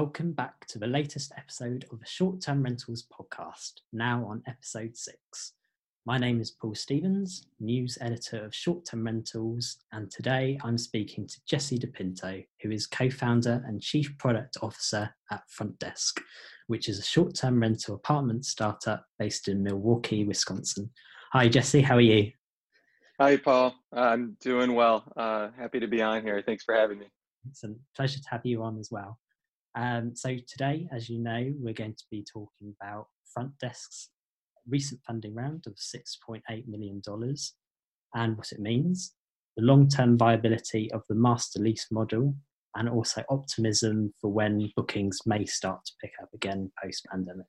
welcome back to the latest episode of the Short-Term Rentals podcast, now on episode 6. My name is Paul Stevens, news editor of Short-Term Rentals, and today I'm speaking to Jesse DePinto, who is co-founder and chief product officer at Frontdesk, which is a short-term rental apartment startup based in Milwaukee, Wisconsin. Hi Jesse, how are you? Hi Paul, I'm doing well. Happy to be on here. Thanks for having me. It's a pleasure to have you on as well. So today, as you know, we're going to be talking about Frontdesk's recent funding round of $6.8 million and what it means, the long-term viability of the master lease model, and also optimism for when bookings may start to pick up again post-pandemic.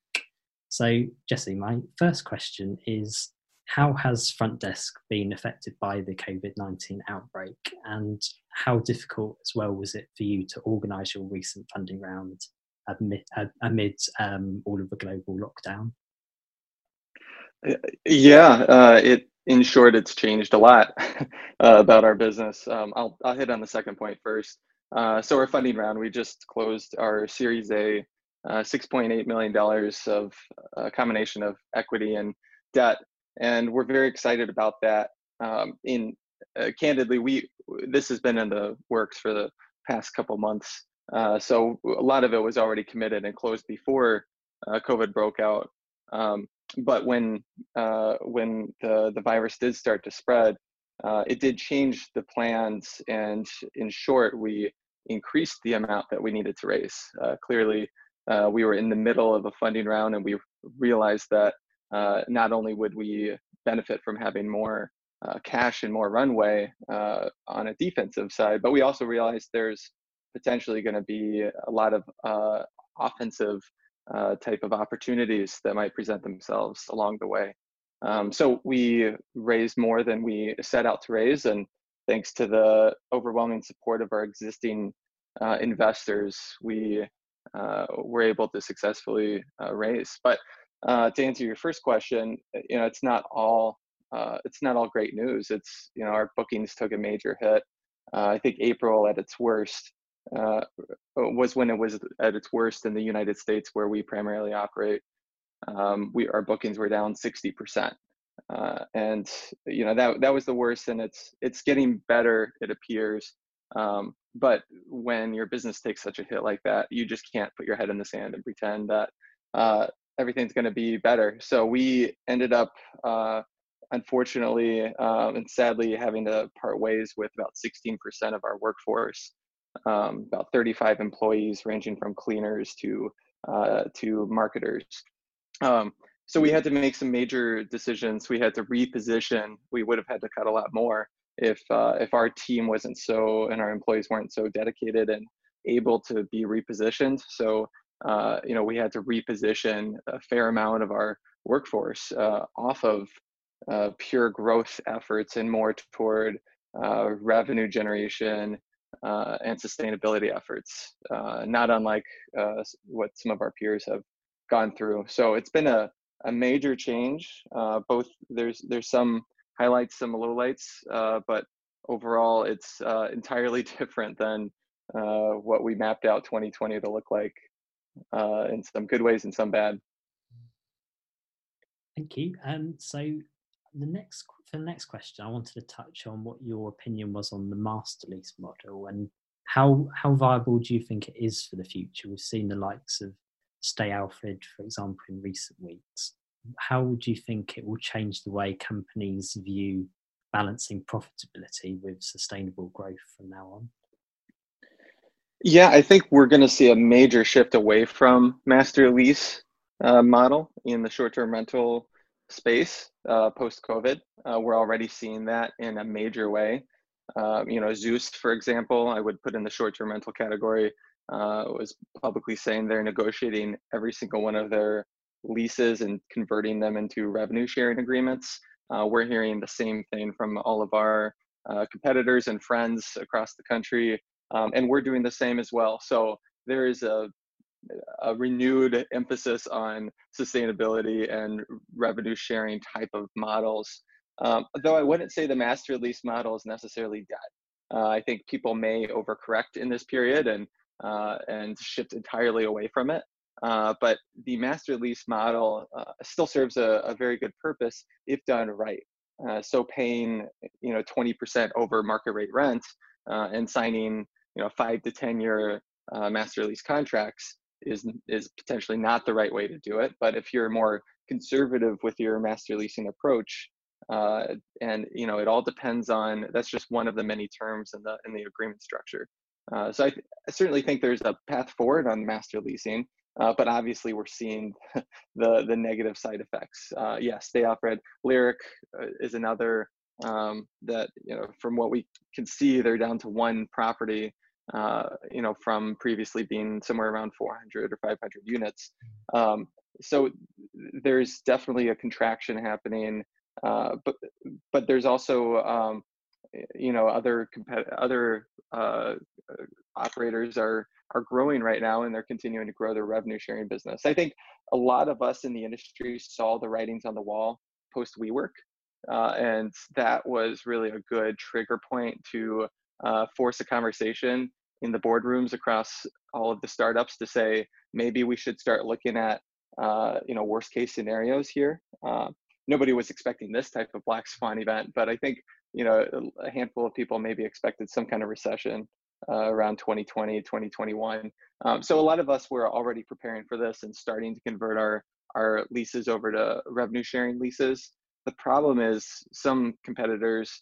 So Jesse, my first question is, how has Frontdesk been affected by the COVID-19 outbreak, and how difficult as well was it for you to organise your recent funding round amid all of the global lockdown? Yeah, in short, it's changed a lot about our business. I'll hit on the second point first. So our funding round, we just closed our Series A, $6.8 million of a combination of equity and debt. And we're very excited about that. Candidly, this has been in the works for the past couple months. So a lot of it was already committed and closed before COVID broke out. But when the virus did start to spread, it did change the plans. And in short, we increased the amount that we needed to raise. Clearly, we were in the middle of a funding round, and we realized that not only would we benefit from having more cash and more runway on a defensive side, but we also realized there's potentially going to be a lot of offensive type of opportunities that might present themselves along the way. So we raised more than we set out to raise, and thanks to the overwhelming support of our existing investors, we were able to successfully raise. But to answer your first question, it's not all great news. It's, our bookings took a major hit. I think April at its worst was when it was at its worst in the United States, where we primarily operate. Our bookings were down 60%, and that was the worst. And it's getting better, it appears. But when your business takes such a hit like that, you just can't put your head in the sand and pretend that everything's going to be better. So we ended up, unfortunately, and sadly, having to part ways with about 16% of our workforce, about 35 employees, ranging from cleaners to marketers. So we had to make some major decisions. We had to reposition. We would have had to cut a lot more if our team wasn't so, and our employees weren't so dedicated and able to be repositioned. So we had to reposition a fair amount of our workforce off of pure growth efforts and more toward revenue generation and sustainability efforts, not unlike what some of our peers have gone through. So it's been a major change. Both there's some highlights, some lowlights, but overall it's entirely different than what we mapped out 2020 to look like. In some good ways and some bad. Thank you. So for the next question, I wanted to touch on what your opinion was on the master lease model and how viable do you think it is for the future? We've seen the likes of Stay Alfred, for example, in recent weeks. How would you think it will change the way companies view balancing profitability with sustainable growth from now on? Yeah, I think we're going to see a major shift away from master lease model in the short-term rental space post-COVID. We're already seeing that in a major way. Zeus, for example, I would put in the short-term rental category, was publicly saying they're negotiating every single one of their leases and converting them into revenue sharing agreements. We're hearing the same thing from all of our competitors and friends across the country. And we're doing the same as well. So there is a renewed emphasis on sustainability and revenue sharing type of models. Though I wouldn't say the master lease model is necessarily dead. I think people may overcorrect in this period and and shift entirely away from it. But the master lease model still serves a very good purpose if done right. So paying, 20% over market rate rent and signing, 5 to 10 year master lease contracts is potentially not the right way to do it. But if you're more conservative with your master leasing approach, and it all depends on, that's just one of the many terms in the agreement structure. So I certainly think there's a path forward on master leasing. But obviously, we're seeing the negative side effects. Stay Alfred. Lyric is another that, from what we can see, they're down to one property, from previously being somewhere around 400 or 500 units. So there's definitely a contraction happening. But there's also, other operators are growing right now, and they're continuing to grow their revenue sharing business. I think a lot of us in the industry saw the writings on the wall post WeWork, and that was really a good trigger point to force a conversation in the boardrooms across all of the startups to say, maybe we should start looking at worst case scenarios here. Nobody was expecting this type of black swan event, but I think a handful of people maybe expected some kind of recession around 2020, 2021. So a lot of us were already preparing for this and starting to convert our leases over to revenue sharing leases. The problem is some competitors,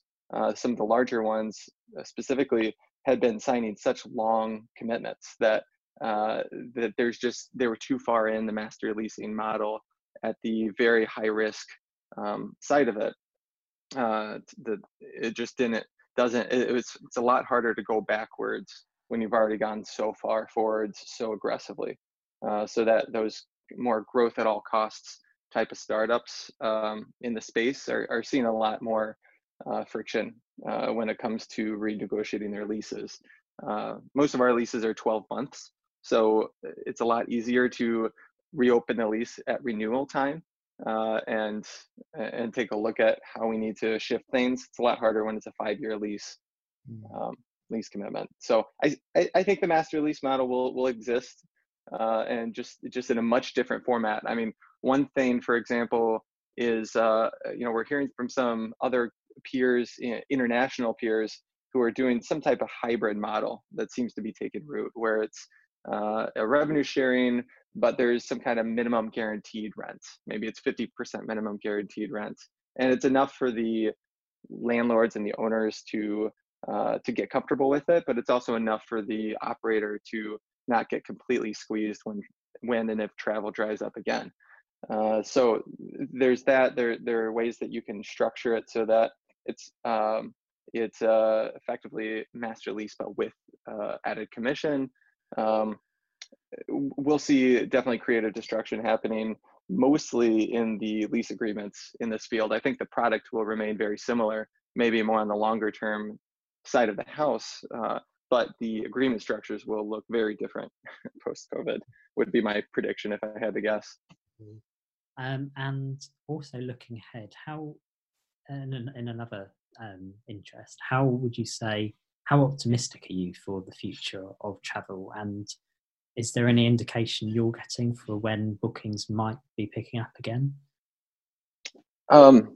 some of the larger ones specifically, had been signing such long commitments that they were too far in the master leasing model at the very high risk side of it. It's a lot harder to go backwards when you've already gone so far forwards so aggressively. So that those more growth at all costs type of startups in the space are seeing a lot more friction when it comes to renegotiating their leases. Most of our leases are 12 months, so it's a lot easier to reopen the lease at renewal time and take a look at how we need to shift things. It's a lot harder when it's a 5-year lease lease commitment. So I think the master lease model will exist, and just in a much different format. I mean, one thing, for example, is we're hearing from some other peers, international peers, who are doing some type of hybrid model that seems to be taking root, where it's a revenue sharing, but there's some kind of minimum guaranteed rent. Maybe it's 50% minimum guaranteed rent. And it's enough for the landlords and the owners to get comfortable with it, but it's also enough for the operator to not get completely squeezed when and if travel dries up again. So there's that. There are ways that you can structure it so that it's effectively master lease, but with added commission. We'll see definitely creative destruction happening mostly in the lease agreements in this field. I think the product will remain very similar, maybe more on the longer term side of the house, but the agreement structures will look very different post-COVID, would be my prediction if I had to guess. And also looking ahead, how, in another interest, how would you say, how optimistic are you for the future of travel, and is there any indication you're getting for when bookings might be picking up again? We're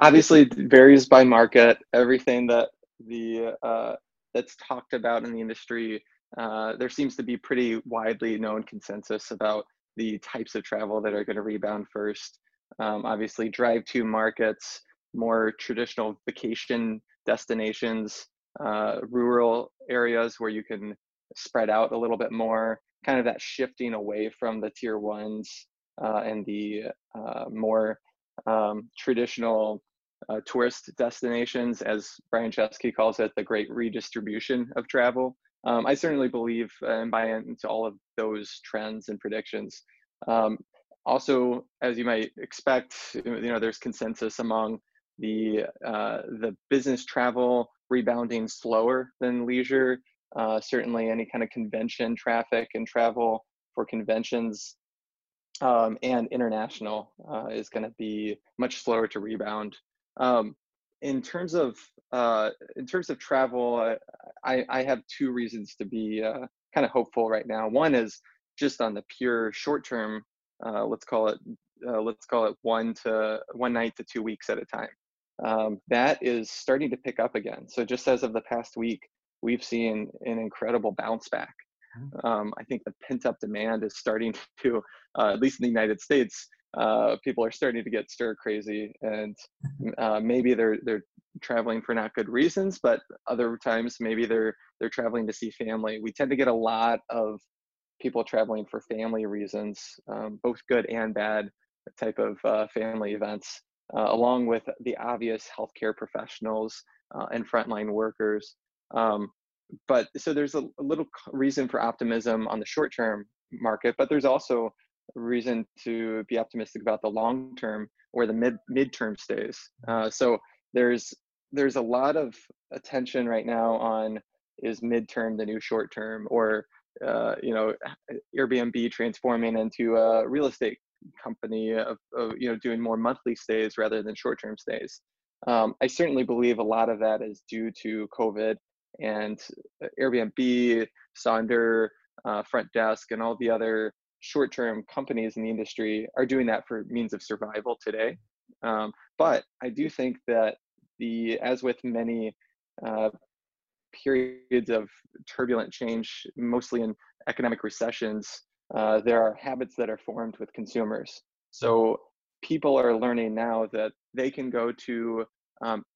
obviously, it varies by market. Everything that that's talked about in the industry, there seems to be pretty widely known consensus about the types of travel that are going to rebound first. Obviously, drive-to markets, more traditional vacation destinations, rural areas where you can spread out a little bit more, kind of that shifting away from the tier ones and the more traditional tourist destinations, as Brian Chesky calls it, the great redistribution of travel. I certainly believe and buy into all of those trends and predictions. Also, as you might expect, there's consensus among the business travel rebounding slower than leisure. Certainly any kind of convention traffic and travel for conventions and international is going to be much slower to rebound. In terms of travel, I have two reasons to be kind of hopeful right now. One is just on the pure short term. Let's call it 1 night to 2 weeks at a time. That is starting to pick up again. So just as of the past week, we've seen an incredible bounce back. I think the pent-up demand is starting to, at least in the United States, people are starting to get stir crazy, and maybe they're traveling for not good reasons, but other times maybe they're traveling to see family. We tend to get a lot of people traveling for family reasons, both good and bad type of family events, along with the obvious healthcare professionals and frontline workers. But so there's a little reason for optimism on the short-term market, but there's also a reason to be optimistic about the long-term or the midterm stays. So there's a lot of attention right now on, is midterm the new short-term, or Airbnb transforming into a real estate company of doing more monthly stays rather than short-term stays. I certainly believe a lot of that is due to COVID. And Airbnb, Sonder, Frontdesk, and all the other short-term companies in the industry are doing that for means of survival today. But I do think that as with many periods of turbulent change, mostly in economic recessions, there are habits that are formed with consumers. So people are learning now that they can go to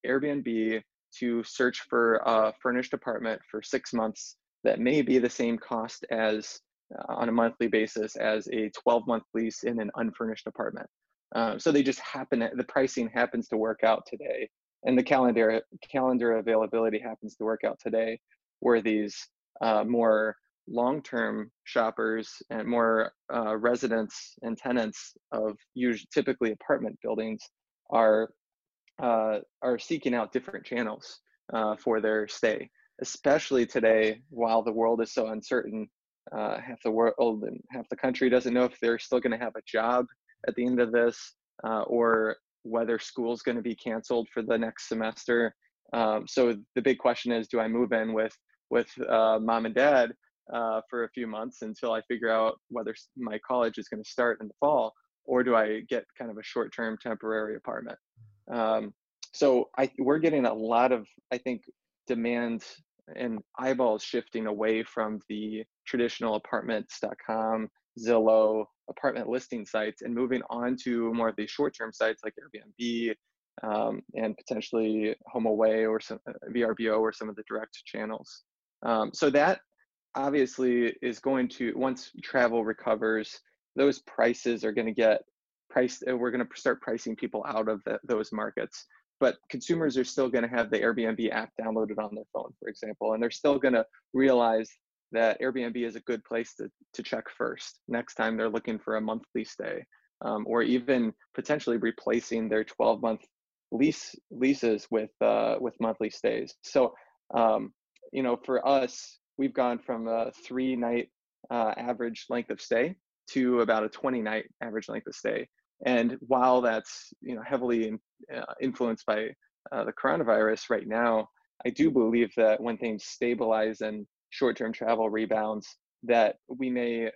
Airbnb to search for a furnished apartment for 6 months that may be the same cost as on a monthly basis as a 12-month lease in an unfurnished apartment. So they just the pricing happens to work out today, and the calendar availability happens to work out today, where these more long-term shoppers and more residents and tenants of typically apartment buildings are seeking out different channels for their stay, especially today while the world is so uncertain. Half the world and half the country doesn't know if they're still going to have a job at the end of this or whether school's going to be canceled for the next semester. So the big question is, do I move in with mom and dad for a few months until I figure out whether my college is going to start in the fall, or do I get kind of a short-term temporary apartment? So we're getting a lot of, I think, demand and eyeballs shifting away from the traditional apartments.com, Zillow, apartment listing sites, and moving on to more of these short-term sites like Airbnb and potentially HomeAway or some VRBO or some of the direct channels. So that obviously is going to, once travel recovers, those prices are going to get priced, and we're going to start pricing people out of those markets. But consumers are still going to have the Airbnb app downloaded on their phone, for example, and they're still going to realize that Airbnb is a good place to check first next time they're looking for a monthly stay, or even potentially replacing their 12-month leases with monthly stays. So, for us, we've gone from a 3-night average length of stay to about a 20-night average length of stay. And while that's heavily influenced by the coronavirus right now, I do believe that when things stabilize and short-term travel rebounds, that we may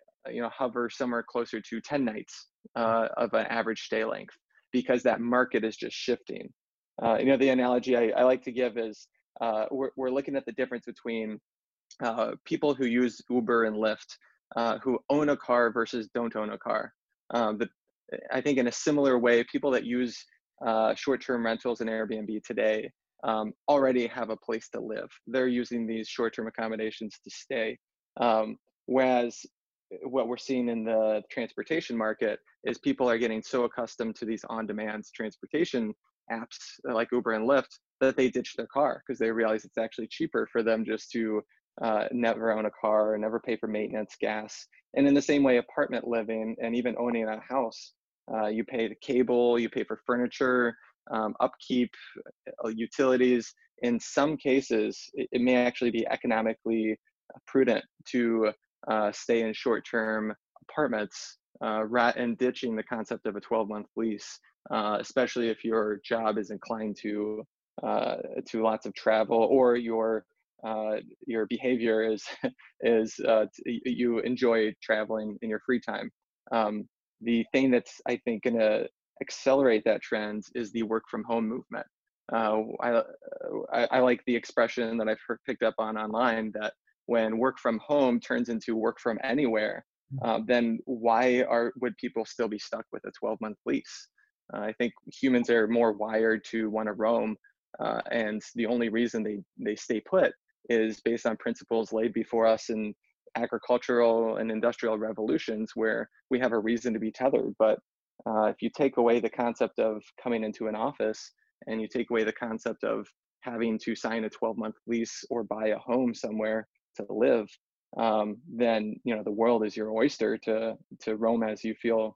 hover somewhere closer to 10 nights of an average stay length, because that market is just shifting. The analogy I like to give is we're looking at the difference between people who use Uber and Lyft who own a car versus don't own a car. I think in a similar way, people that use short-term rentals and Airbnb today already have a place to live. They're using these short-term accommodations to stay. Whereas what we're seeing in the transportation market is people are getting so accustomed to these on-demand transportation apps like Uber and Lyft that they ditch their car because they realize it's actually cheaper for them just to never own a car, never pay for maintenance, gas. And in the same way, apartment living and even owning a house, you pay the cable, you pay for furniture, upkeep, utilities. In some cases, it may actually be economically prudent to stay in short-term apartments and ditching the concept of a 12-month lease, especially if your job is inclined to lots of travel, or you're your behavior is you enjoy traveling in your free time. The thing that's, I think, going to accelerate that trend is the work from home movement. I like the expression that I've picked up on online that when work from home turns into work from anywhere, then why would people still be stuck with a 12-month lease? I think humans are more wired to want to roam, and the only reason they stay put is based on principles laid before us in agricultural and industrial revolutions where we have a reason to be tethered. But if you take away the concept of coming into an office and you take away the concept of having to sign a 12-month lease or buy a home somewhere to live, then the world is your oyster to roam as you feel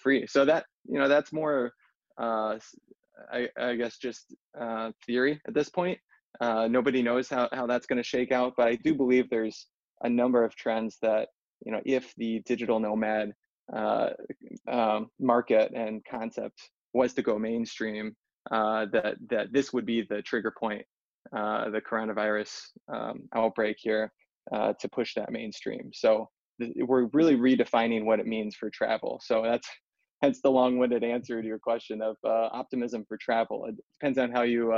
free. So that that's more I guess just theory at this point. Nobody knows how that's going to shake out, but I do believe there's a number of trends that if the digital nomad market and concept was to go mainstream, that this would be the trigger point, the coronavirus outbreak here, to push that mainstream. So we're really redefining what it means for travel. So that's the long-winded answer to your question of optimism for travel. It depends on how you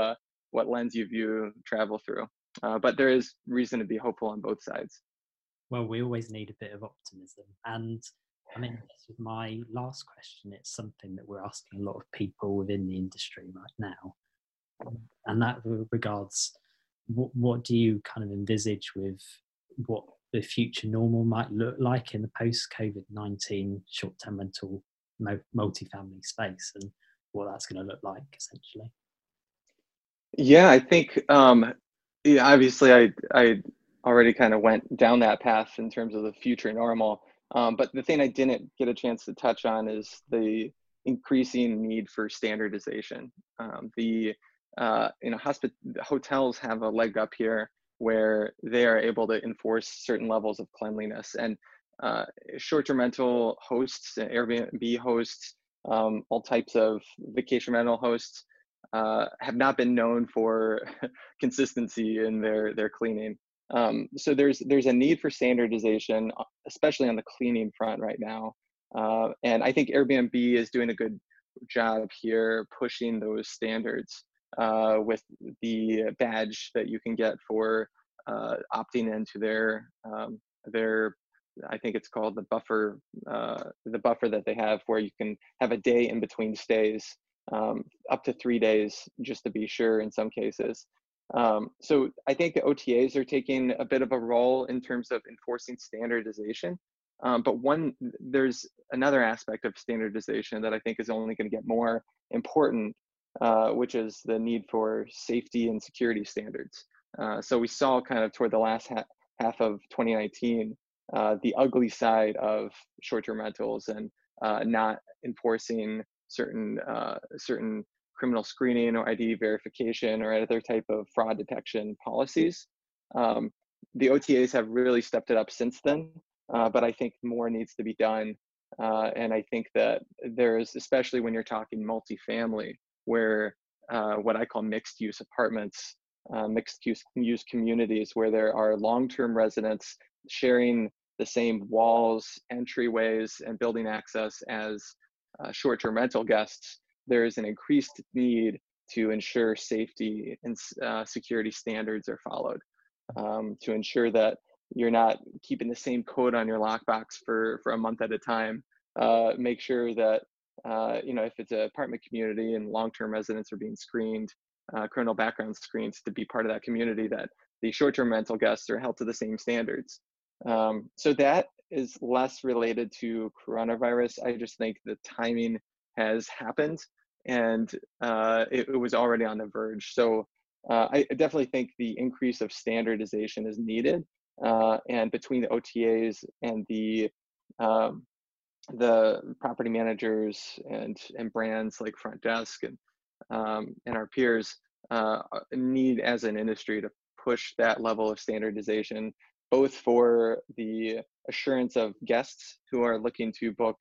what lens you view travel through. But there is reason to be hopeful on both sides. Well, we always need a bit of optimism. And I mean, with my last question, it's something that we're asking a lot of people within the industry right now. And that regards what do you kind of envisage with what the future normal might look like in the post-COVID-19 short-term rental multifamily space, and what that's going to look like essentially? Yeah, I think yeah, obviously I already kind of went down that path in terms of the future normal. But the thing I didn't get a chance to touch on is the increasing need for standardization. Hotels have a leg up here where they are able to enforce certain levels of cleanliness, and short-term rental hosts, Airbnb hosts, all types of vacation rental hosts have not been known for consistency in their cleaning. So there's a need for standardization, especially on the cleaning front right now. And I think Airbnb is doing a good job here pushing those standards with the badge that you can get for opting into their I think it's called the buffer that they have, where you can have a day in between stays, up to 3 days, just to be sure in some cases. So I think the OTAs are taking a bit of a role in terms of enforcing standardization. But there's another aspect of standardization that I think is only going to get more important, which is the need for safety and security standards. So we saw kind of toward the last half of 2019, the ugly side of short-term rentals and not enforcing certain criminal screening or ID verification or other type of fraud detection policies. The OTAs have really stepped it up since then, but I think more needs to be done. And I think that there is, especially when you're talking multifamily, where what I call mixed-use apartments, mixed-use communities, where there are long-term residents sharing the same walls, entryways, and building access as short-term rental guests, there is an increased need to ensure safety and security standards are followed, to ensure that you're not keeping the same code on your lockbox for a month at a time. Make sure that if it's an apartment community and long-term residents are being screened, criminal background screens to be part of that community, that the short-term rental guests are held to the same standards. So that is less related to coronavirus. I just think the timing has happened, and it was already on the verge. So I definitely think the increase of standardization is needed. And between the OTAs and the property managers and brands like Frontdesk and our peers need as an industry to push that level of standardization, both for the assurance of guests who are looking to book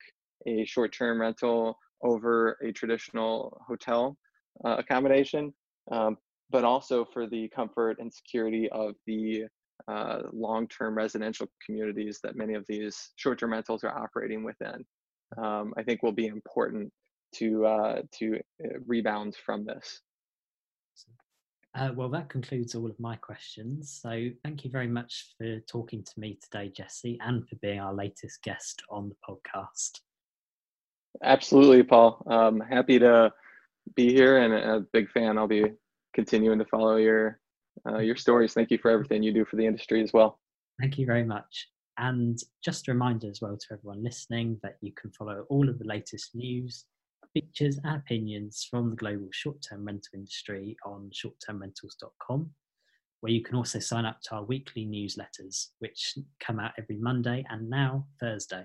a short-term rental over a traditional hotel accommodation, but also for the comfort and security of the long-term residential communities that many of these short-term rentals are operating within, I think will be important to rebound from this. Well, that concludes all of my questions. So thank you very much for talking to me today, Jesse, and for being our latest guest on the podcast. Absolutely, Paul. Happy to be here and a big fan. I'll be continuing to follow your stories. Thank you for everything you do for the industry as well. Thank you very much. And just a reminder as well to everyone listening that you can follow all of the latest news, features and opinions from the global short-term rental industry on shorttermrentals.com, where you can also sign up to our weekly newsletters, which come out every Monday and now Thursday.